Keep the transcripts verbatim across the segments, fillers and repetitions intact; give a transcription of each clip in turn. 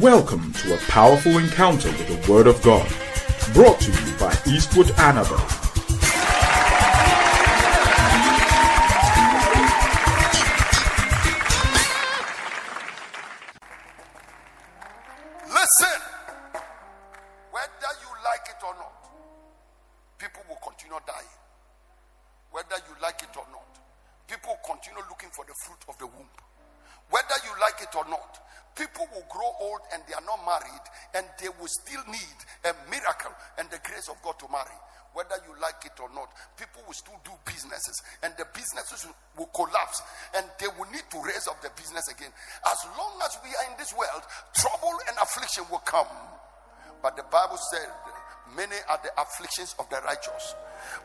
Welcome to a powerful encounter with the Word of God, brought to you by Eastwood Annabah. Listen, whether you like it or not, people will continue dying. Whether you like it or not, people will continue looking for the fruit of the womb. Whether you like it or not, people will grow old and they are not married, and they will still need a miracle and the grace of God to marry. Whether you like it or not, people will still do businesses, and the businesses will collapse, and they will need to raise up the business again. As long as we are in this world, trouble and affliction will come. But the Bible said, many are the afflictions of the righteous,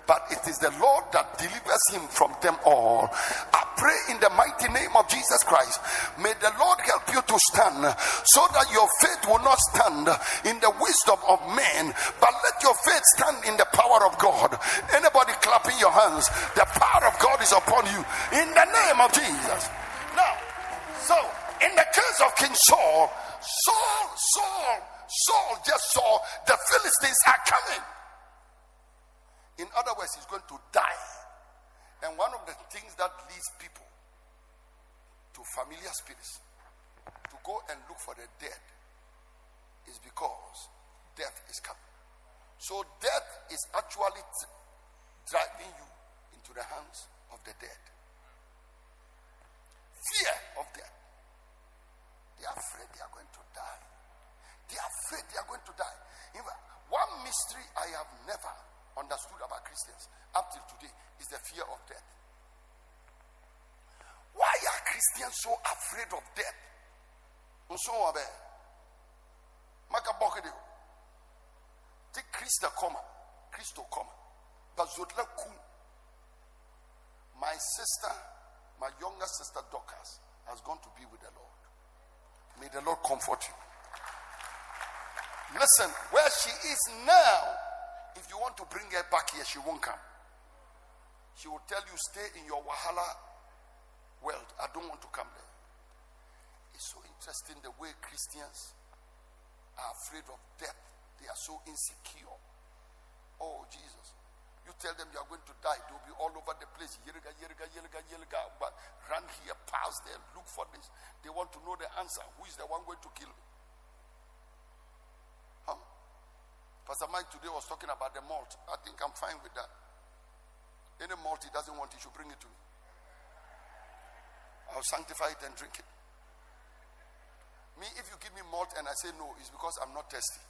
but it is the Lord that delivers him from them all. I pray in the mighty name of Jesus Christ, may the Lord help you to stand, so that your faith will not stand in the wisdom of men, but let your faith stand in the power of God. Anybody clapping your hands, the power of God is upon you in the name of Jesus. Now, so in the case of King Saul, Saul, Saul, Saul just saw the Philistines are coming. In other words, he's going to die. And one of the things that leads people to familiar spirits to go and look for the dead is because death is coming. So death is actually t- driving you into the hands of the dead. Fear of death. They are afraid they are going to die. They are afraid they are going to die. In fact, one mystery I have never understood about Christians up till today is the fear of death. Why are Christians so afraid of death? Take Christa comma, Christo comma, but Zotla Kun. My sister, my younger sister Dorcas, has gone to be with the Lord. May the Lord comfort you. Listen, where she is now, if you want to bring her back here, she won't come. She will tell you, stay in your Wahala world. I don't want to come there. It's so interesting the way Christians are afraid of death. They are so insecure. Oh, Jesus. You tell them you are going to die, they'll be all over the place. Yeriga, yeriga, yeriga, yeriga. But run here, pass there, look for this. They want to know the answer. Who is the one going to kill me? Pastor Mike today was talking about the malt. I think I'm fine with that. Any malt he doesn't want, he should bring it to me. I'll sanctify it and drink it. Me, if you give me malt and I say no, it's because I'm not thirsty.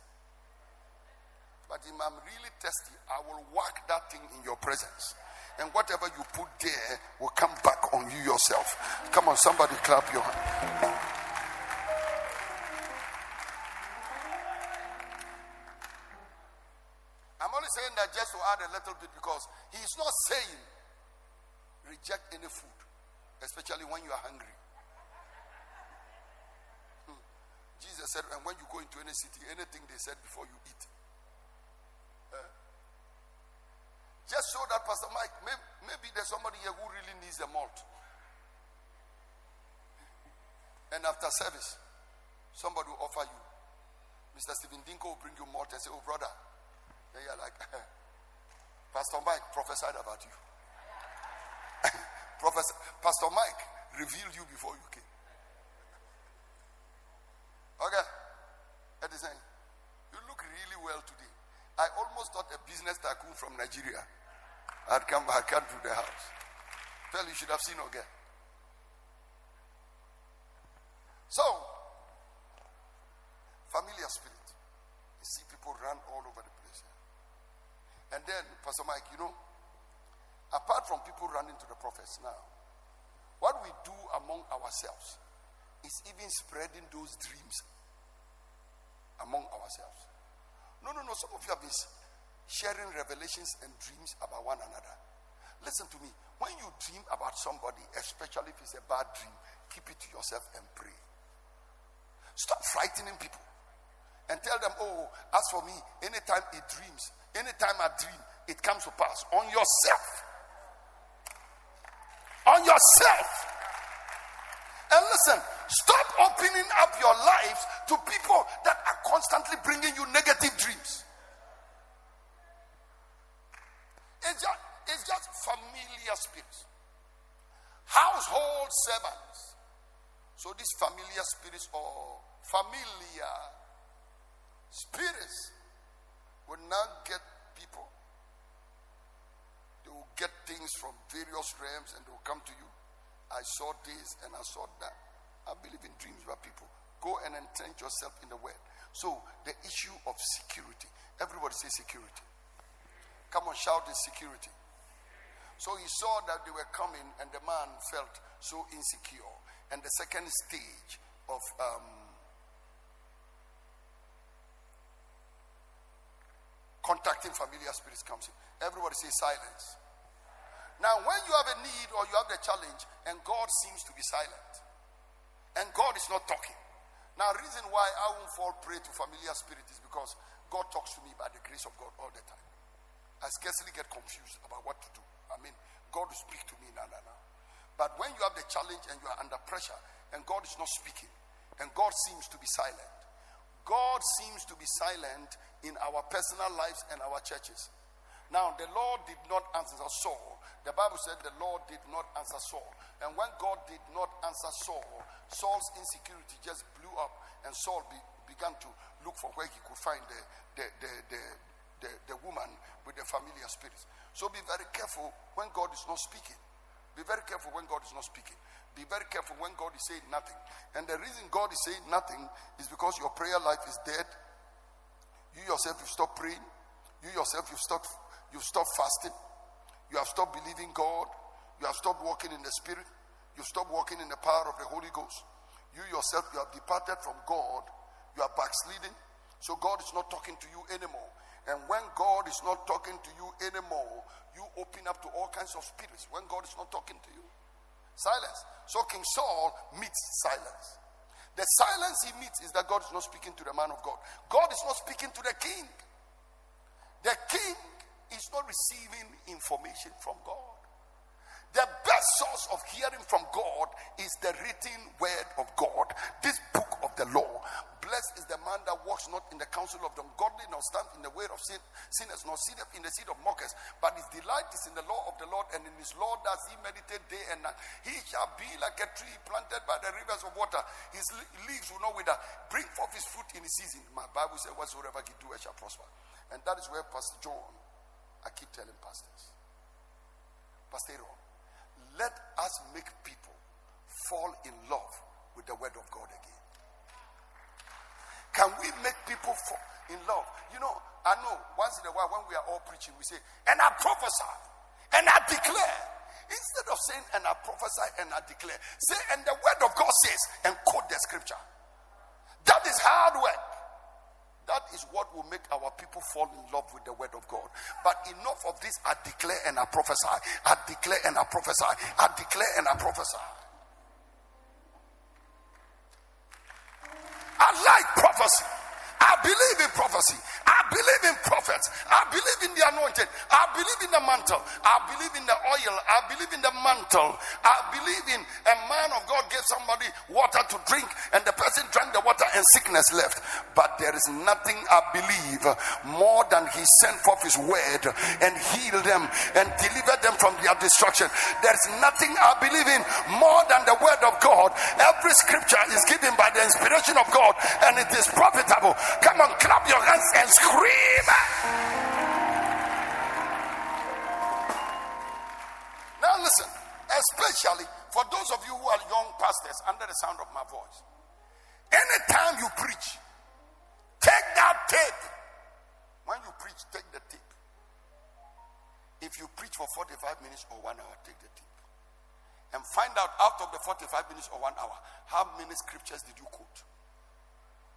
But if I'm really thirsty, I will whack that thing in your presence. And whatever you put there will come back on you yourself. Come on, somebody clap your hand. Saying that just to add a little bit, because he is not saying reject any food, especially when you are hungry. Hmm. Jesus said, and when you go into any city, anything they said before you eat. Uh, just so that Pastor Mike, may, maybe there's somebody here who really needs the malt. And after service, somebody will offer you. Mister Stephen Dinko will bring you malt and say, oh brother, they are like, Pastor Mike prophesied about you. Professor, Pastor Mike revealed you before you came. Okay. Edison, you look really well today. I almost thought a business tycoon from Nigeria had come back to the house. Well, you should have seen Oga. So, familiar spirit. You see people run all over the place. And then, Pastor Mike, you know, apart from people running to the prophets now, what we do among ourselves is even spreading those dreams among ourselves. No, no, no. Some of you have been sharing revelations and dreams about one another. Listen to me. When you dream about somebody, especially if it's a bad dream, keep it to yourself and pray. Stop frightening people. And tell them, oh, as for me, anytime it dreams, anytime I dream, it comes to pass. On yourself. On yourself. And listen, stop opening up your lives to people that are constantly bringing you negative dreams. It's just, it's just familiar spirits. Household servants. So these familiar spirits or familiar spirits will now get people. They will get things from various realms and they will come to you. I saw this and I saw that. I believe in dreams by people. Go and entrench yourself in the word. So the issue of security. Everybody say security. Come on, shout the security. So he saw that they were coming and the man felt so insecure. And the second stage of um, contacting familiar spirits comes in. Everybody say silence. Now when you have a need or you have the challenge and God seems to be silent. And God is not talking. Now reason why I won't fall prey to familiar spirit is because God talks to me by the grace of God all the time. I scarcely get confused about what to do. I mean, God will speak to me now, now, now. But when you have the challenge and you are under pressure and God is not speaking and God seems to be silent, God seems to be silent in our personal lives and our churches. Now, the Lord did not answer Saul. The Bible said the Lord did not answer Saul. And when God did not answer Saul, Saul's insecurity just blew up and Saul be, began to look for where he could find the the the, the The, the woman with the familiar spirits. So be very careful when God is not speaking. Be very careful when God is not speaking. Be very careful when God is saying nothing. And the reason God is saying nothing is because your prayer life is dead. You yourself, you've stopped praying. You yourself, you've stopped, you've stopped fasting. You have stopped believing God. You have stopped walking in the Spirit. You've stopped walking in the power of the Holy Ghost. You yourself, you have departed from God. You are backsliding. So God is not talking to you anymore. And when God is not talking to you anymore, you open up to all kinds of spirits. When God is not talking to you, silence. So King Saul meets silence. The silence he meets is that God is not speaking to the man of God. God is not speaking to the king. The king is not receiving information from God. The best source of hearing from God is the written word of God. This book of the law. Blessed is the man that walks not in the counsel of the ungodly, nor stand in the way of sin, sinners, nor sit in the seat of mockers. But his delight is in the law of the Lord, and in his law does he meditate day and night. He shall be like a tree planted by the rivers of water. His leaves will not wither. Bring forth his fruit in his season. My Bible says, whatsoever he doeth shall prosper. And that is where Pastor John, I keep telling pastors, Pastor John, let us make people fall in love with the word of God again. Can we make people fall in love? You know, I know once in a while when we are all preaching, we say, and I prophesy, and I declare. Instead of saying, and I prophesy, and I declare, say, and the word of God says, and quote the scripture. That is hard work. That is what will make our people fall in love with the word of God. But enough of this, I declare and I prophesy. I declare and I prophesy. I declare and I prophesy. I like prophecy. I believe in prophecy. I believe in prophets. I believe in the anointed. I believe in the mantle. I believe in the oil. I believe in the mantle. I believe in a man of God gave somebody water to drink and the person drank the water and sickness left. But there is nothing I believe more than he sent forth his word and healed them and delivered them from their destruction. There is nothing I believe in more than the word of God. Every scripture is given by the inspiration of God and it is profitable. Come on, clap your hands and scream. Now listen, especially for those of you who are young pastors under the sound of my voice, anytime you preach, take that tape. When you preach, take the tape. If you preach for forty-five minutes or one hour, take the tape and find out out of the forty-five minutes or one hour, how many scriptures did you quote?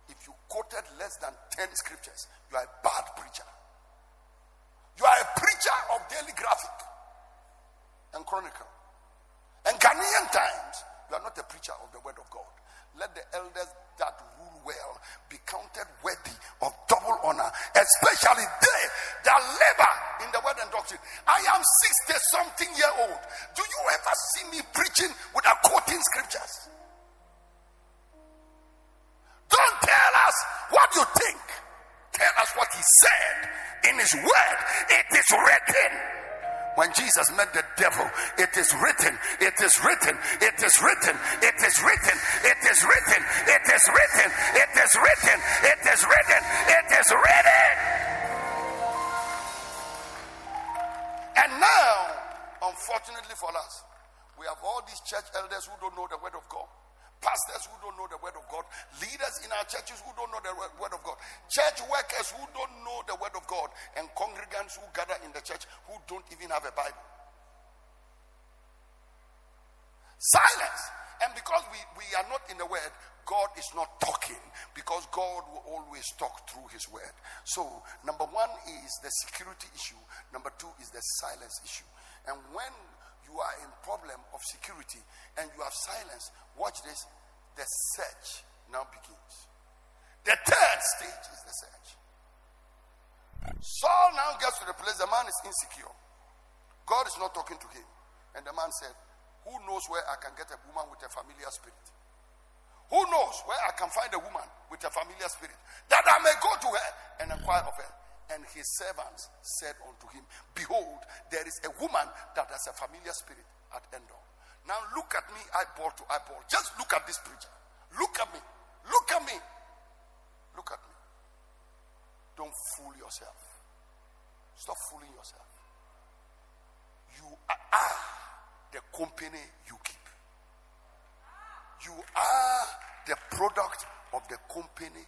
If you quoted less than ten scriptures, you are a bad preacher. You are a preacher of Daily Graphic and Chronicle. And Ghanaian Times, you are not a preacher of the word of God. Let the elders that rule well be counted worthy of double honor, especially they that labor in the word and doctrine. I am sixty something year old. Do you ever see me preaching without quoting scriptures? you think. Tell us what he said in his word. It is written. When Jesus met the devil, it is written, it is written, it is written, it is written, it is written, it is written, it is written, it is written, it is written. And now, unfortunately for us, we have all these church elders who don't know the word of God. Pastors who don't know the word of God. Leaders in our churches who don't know the word of God. Church workers who don't know the word of God. And congregants who gather in the church who don't even have a Bible. Silence. And because we, we are not in the word, God is not talking. Because God will always talk through his word. So, number one is the security issue. Number two is the silence issue. And when you are in problem of security and you have silence, watch this, the search now begins. The third stage is the search. Saul now gets to the place, the man is insecure. God is not talking to him. And the man said, who knows where I can get a woman with a familiar spirit? Who knows where I can find a woman with a familiar spirit? That I may go to her and inquire of her. And his servants said unto him, behold, there is a woman that has a familiar spirit at Endor. Now look at me eyeball to eyeball. Just look at this preacher. Look at me. Look at me. Look at me. Don't fool yourself. Stop fooling yourself. You are the company you keep. You are the product of the company.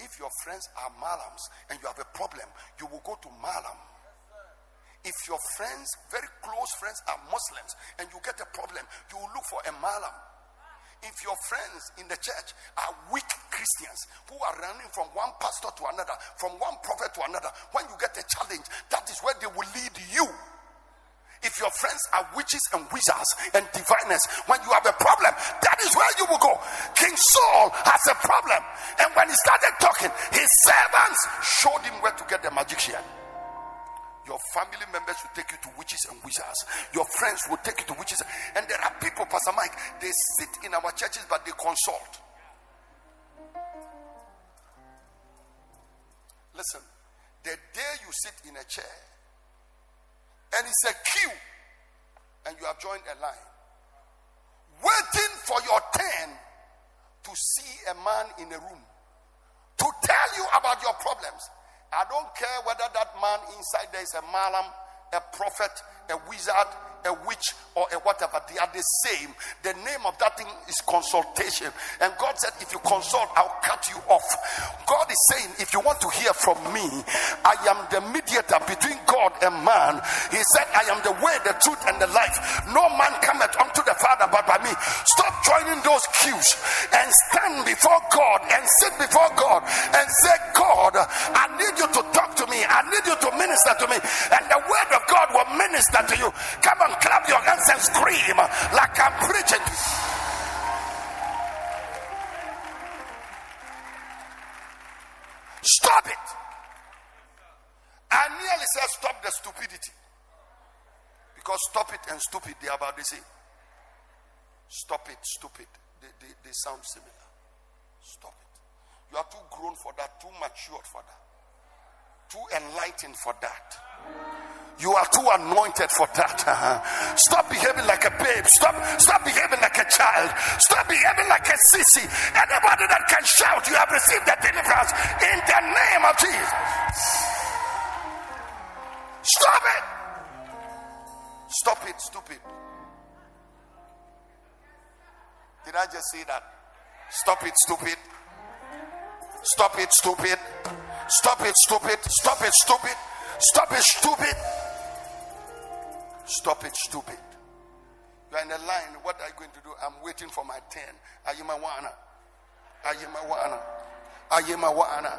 If your friends are Malams and you have a problem, you will go to Malam. If your friends, very close friends, are Muslims and you get a problem, you will look for a Malam. If your friends in the church are weak Christians who are running from one pastor to another, from one prophet to another, when you get a challenge, that is where they will lead you. If your friends are witches and wizards and diviners, when you have a problem, that is where you will go. King Saul has a problem. And when he started talking, his servants showed him where to get the magician. Your family members will take you to witches and wizards. Your friends will take you to witches. And there are people, Pastor Mike, they sit in our churches but they consult. Listen, the day you sit in a chair, and it's a queue, and you have joined a line, waiting for your turn to see a man in a room to tell you about your problems. I don't care whether that man inside there is a Malam, a prophet, a wizard, a witch, or a whatever. They are the same. The name of that thing is consultation. And God said, if you consult, I'll cut you off. God is saying, if you want to hear from me, I am the mediator between God and man. He said, I am the way, the truth, and the life. No man cometh unto the Father but by me. Stop joining those queues and stand before God and sit before God and say, God, I need you to talk to me. I need you to minister to me. And the word of God will minister to you. Come on. Clap your hands and scream like I'm preaching. Stop it. I nearly said stop the stupidity. Because stop it and stupid, they are about the same. Stop it, stupid. They, they, they sound similar. Stop it. You are too grown for that, too matured for that, too enlightened for that. You are too anointed for that. Uh-huh. Stop behaving like a babe. Stop stop behaving like a child. Stop behaving like a sissy. Anybody that can shout, you have received the deliverance in the name of Jesus. Stop it. Stop it, stupid. Did I just say that? Stop it, stupid. Stop it, stupid. Stop it, stupid. Stop it, stupid. Stop it, stupid. Stop it, stupid. You are in the line. What are you going to do? I'm waiting for my turn. Ayimawana. Ayimawana. Ayimawana.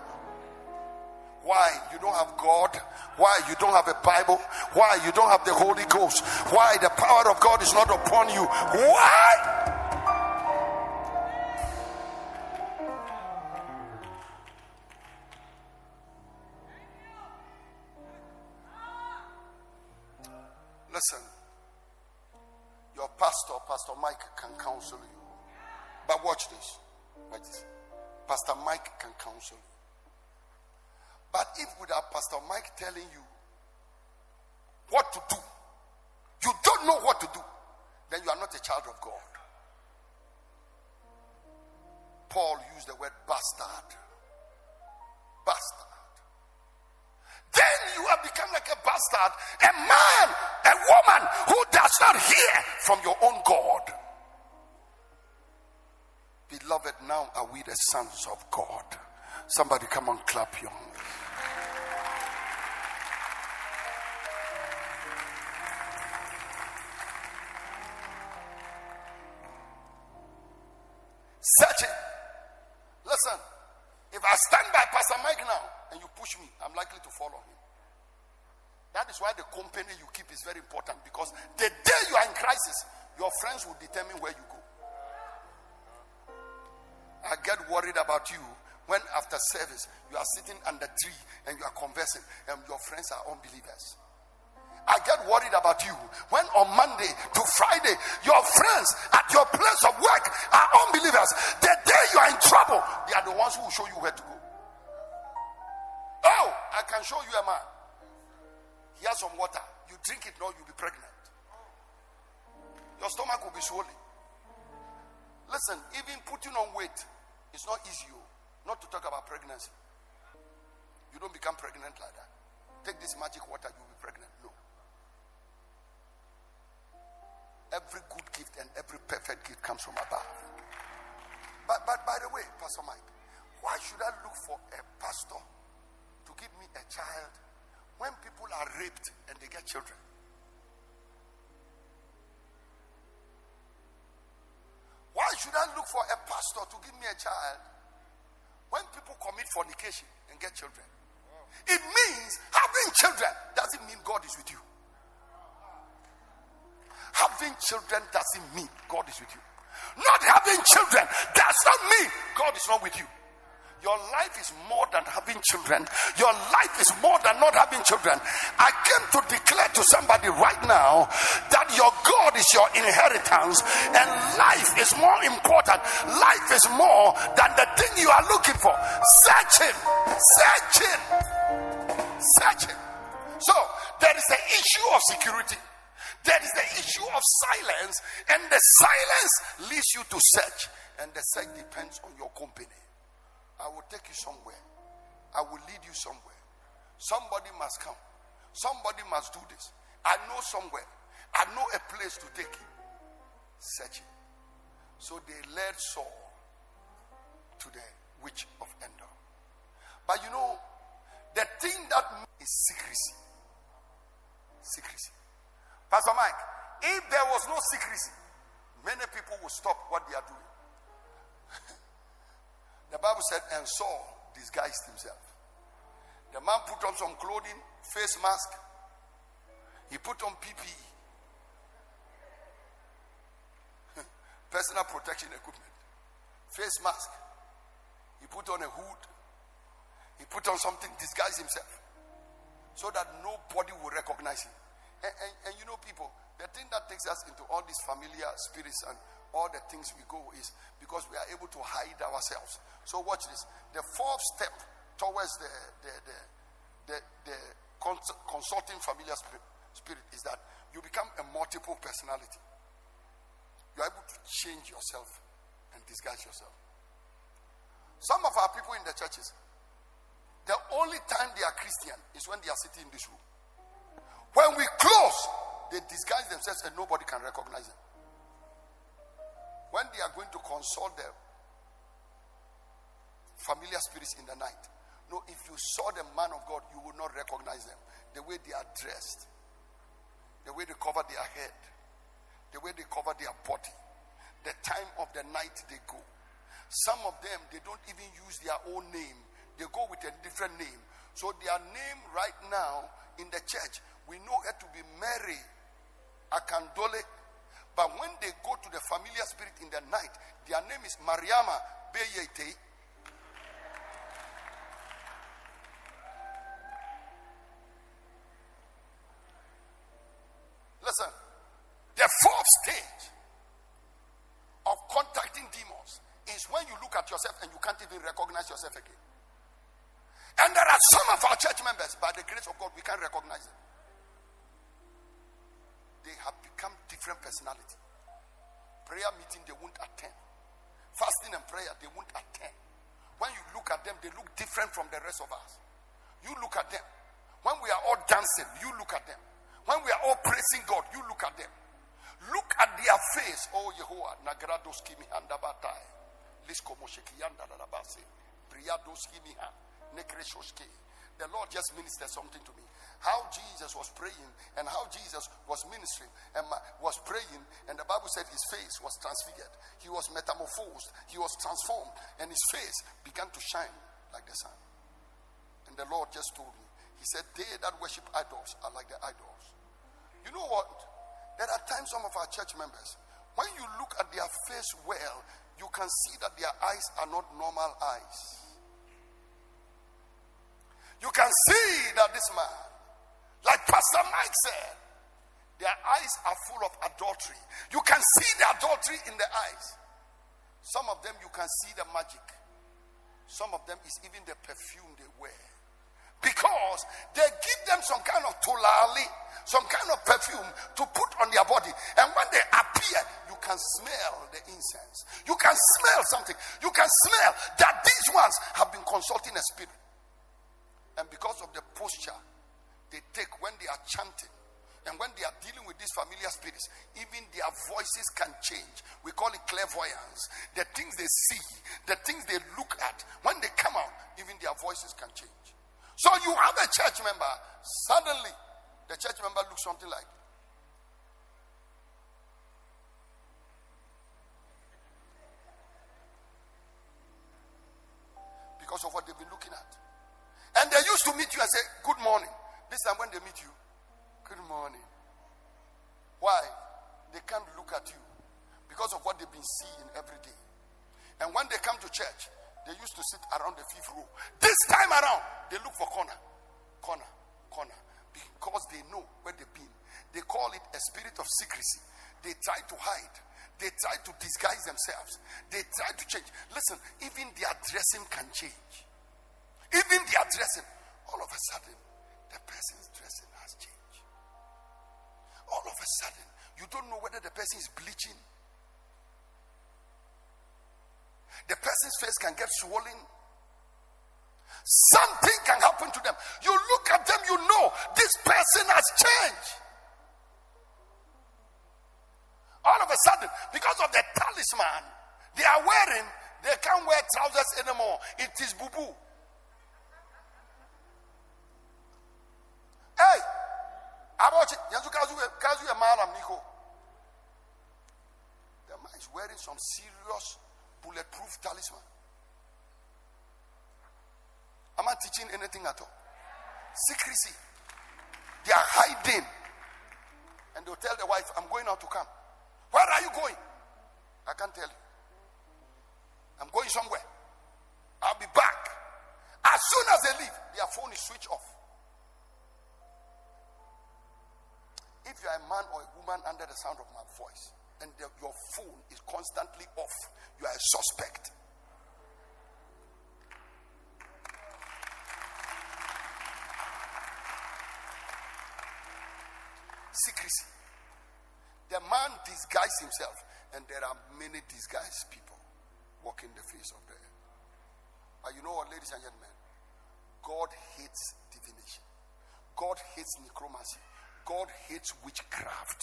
Why you don't have God? Why you don't have a Bible? Why you don't have the Holy Ghost? Why the power of God is not upon you? Why? Listen, your pastor, Pastor Mike, can counsel you. But watch this. Watch this. Pastor Mike can counsel you. But if without Pastor Mike telling you what to do, you don't know what to do, then you are not a child of God. Paul used the word bastard. Bastard. Then you have become like a bastard, a man, a woman who does not hear from your own God. Beloved, now are we the sons of God. Somebody come and clap your hands. Search it. Listen, if I stand by Pastor Mike now and you push me, I'm likely to follow him. That is why the company you keep is very important, because the day you are in crisis, your friends will determine where you go. I get worried about you when after service you are sitting under tree and you are conversing and your friends are unbelievers. I get worried about you when on Monday to Friday your friends at your place of work are unbelievers. The day you are in trouble, they are the ones who will show you where to go. Oh, I can show you a man. He has some water. You drink it, now you'll be pregnant. Your stomach will be swollen. Listen, even putting on weight is not easy. Not to talk about pregnancy. You don't become pregnant like that. Take this magic water, you'll be pregnant. No. Every good gift and every perfect gift comes from above. But, but by the way, Pastor Mike, why should I look for a pastor to give me a child when people are raped and they get children? Why should I look for a pastor to give me a child when people commit fornication and get children? It means having children doesn't mean God is with you. Having children doesn't mean God is with you. Not having children does not mean God is not with you. Your life is more than having children. Your life is more than not having children. I came to declare to somebody right now that your God is your inheritance and life is more important. Life is more than the thing you are looking for. Search Him. Search Him. Search Him. So, there is the issue of security. There is the issue of silence. And the silence leads you to search. And the search depends on your company. I will take you somewhere. I will lead you somewhere. Somebody must come. Somebody must do this. I know somewhere. I know a place to take you. Search it. So they led Saul to the witch of Endor. But you know, the thing that is secrecy. Secrecy. Pastor Mike, if there was no secrecy, many people would stop what they are doing. The Bible said, and Saul disguised himself. The man put on some clothing, face mask. He put on P P E. Personal protection equipment. Face mask. He put on a hood. He put on something, disguised himself. So that nobody will recognize him. And, and, and you know, people, the thing that takes us into all these familiar spirits and all the things we go is because we are able to hide ourselves. So watch this. The fourth step towards the the the, the, the cons- consulting familiar spirit, spirit is that you become a multiple personality. You are able to change yourself and disguise yourself. Some of our people in the churches, the only time they are Christian is when they are sitting in this room. When we close, they disguise themselves and nobody can recognize them. When they are going to consult them, familiar spirits in the night. No, if you saw the man of God, you would not recognize them. The way they are dressed, the way they cover their head, the way they cover their body, the time of the night they go. Some of them, they don't even use their own name. They go with a different name. So their name right now in the church, we know it to be Mary Akandole. But when they go to the familiar spirit in the night, their name is Mariama Beyeite. Listen, the fourth stage of contacting demons is when you look at yourself and you can't even recognize yourself again. And there are some of our church members, by the grace of God, we can't recognize them. They have become different personality. Prayer meeting, they won't attend. Fasting and prayer, they won't attend. When you look at them, they look different from the rest of us. You look at them. When we are all dancing, you look at them. When we are all praising God, you look at them. Look at their face. Oh, Yehovah, Nagradoski mihandabatai. Liskomosheki yandarabase. Priyadoski mihan. The Lord just ministered something to me. How Jesus was praying and how Jesus was ministering and was praying, and the Bible said his face was transfigured. He was metamorphosed. He was transformed, and his face began to shine like the sun. And the Lord just told me, he said, they that worship idols are like the idols. You know what? There are times some of our church members, when you look at their face well, you can see that their eyes are not normal eyes. You can see that this man, like Pastor Mike said, their eyes are full of adultery. You can see the adultery in the eyes. Some of them, you can see the magic. Some of them is even the perfume they wear. Because they give them some kind of tulali, some kind of perfume to put on their body. And when they appear, you can smell the incense. You can smell something. You can smell that these ones have been consulting a spirit. And because of the posture they take when they are chanting and when they are dealing with these familiar spirits, even their voices can change. We call it clairvoyance. The things they see, the things they look at, when they come out, even their voices can change. So you have a church member, suddenly the church member looks something like, because of what they've been looking at. And they used to meet you and say, good morning. This time when they meet you, good morning. Why? They can't look at you because of what they've been seeing every day. And when they come to church, they used to sit around the fifth row. This time around, they look for corner, corner, corner. Because they know where they've been. They call it a spirit of secrecy. They try to hide. They try to disguise themselves. They try to change. Listen, even their dressing can change. Even their dressing, all of a sudden, the person's dressing has changed. All of a sudden, you don't know whether the person is bleaching. The person's face can get swollen. Something can happen to them. You look at them, you know, this person has changed. All of a sudden, because of the talisman they are wearing, they can't wear trousers anymore. It is boo-boo. Hey, the man is wearing some serious bulletproof talisman. Am I teaching anything at all? Secrecy. They are hiding. And they'll tell the wife, I'm going out to come. Where are you going? I can't tell you. I'm going somewhere. I'll be back. As soon as they leave, their phone is switched off. If you are a man or a woman under the sound of my voice and the, your phone is constantly off, you are a suspect. Secrecy. The man disguises himself, and there are many disguised people walking the face of the earth. But you know what, ladies and gentlemen? God hates divination. God hates necromancy. God hates witchcraft.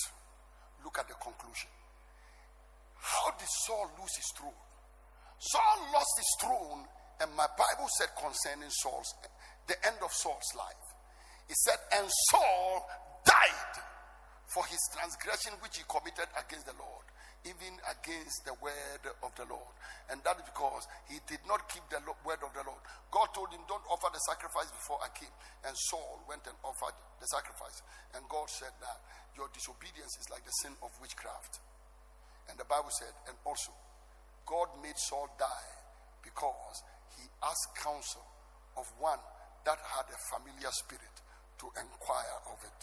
Look at the conclusion. How did Saul lose his throne? Saul lost his throne, and my Bible said concerning Saul's, the end of Saul's life. It said, and Saul died for his transgression which he committed against the Lord, even against the word of the Lord. And that is because he did not keep the word of the Lord. God told him, don't offer the sacrifice before I came. And Saul went and offered the sacrifice. And God said that your disobedience is like the sin of witchcraft. And the Bible said, and also, God made Saul die because he asked counsel of one that had a familiar spirit to inquire of it.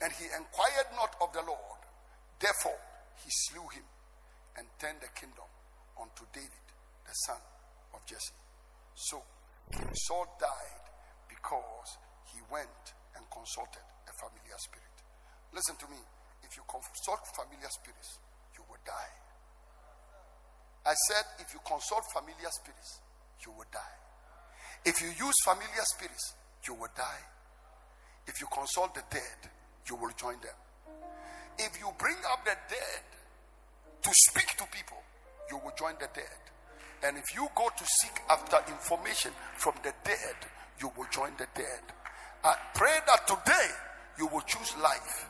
And he inquired not of the Lord. Therefore, he slew him and turned the kingdom unto David, the son of Jesse. So Saul died because he went and consulted a familiar spirit. Listen to me. If you consult familiar spirits, you will die. I said, if you consult familiar spirits, you will die. If you use familiar spirits, you will die. If you consult the dead, you will join them. If you bring up the dead to speak to people, you will join the dead. And if you go to seek after information from the dead, you will join the dead. I pray that today you will choose life,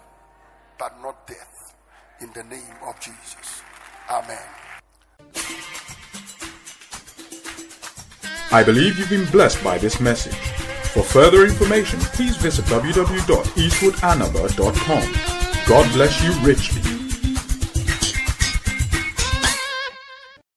but not death. In the name of Jesus. Amen. I believe you've been blessed by this message. For further information, please visit w w w dot eastwood annabah dot com. God bless you richly.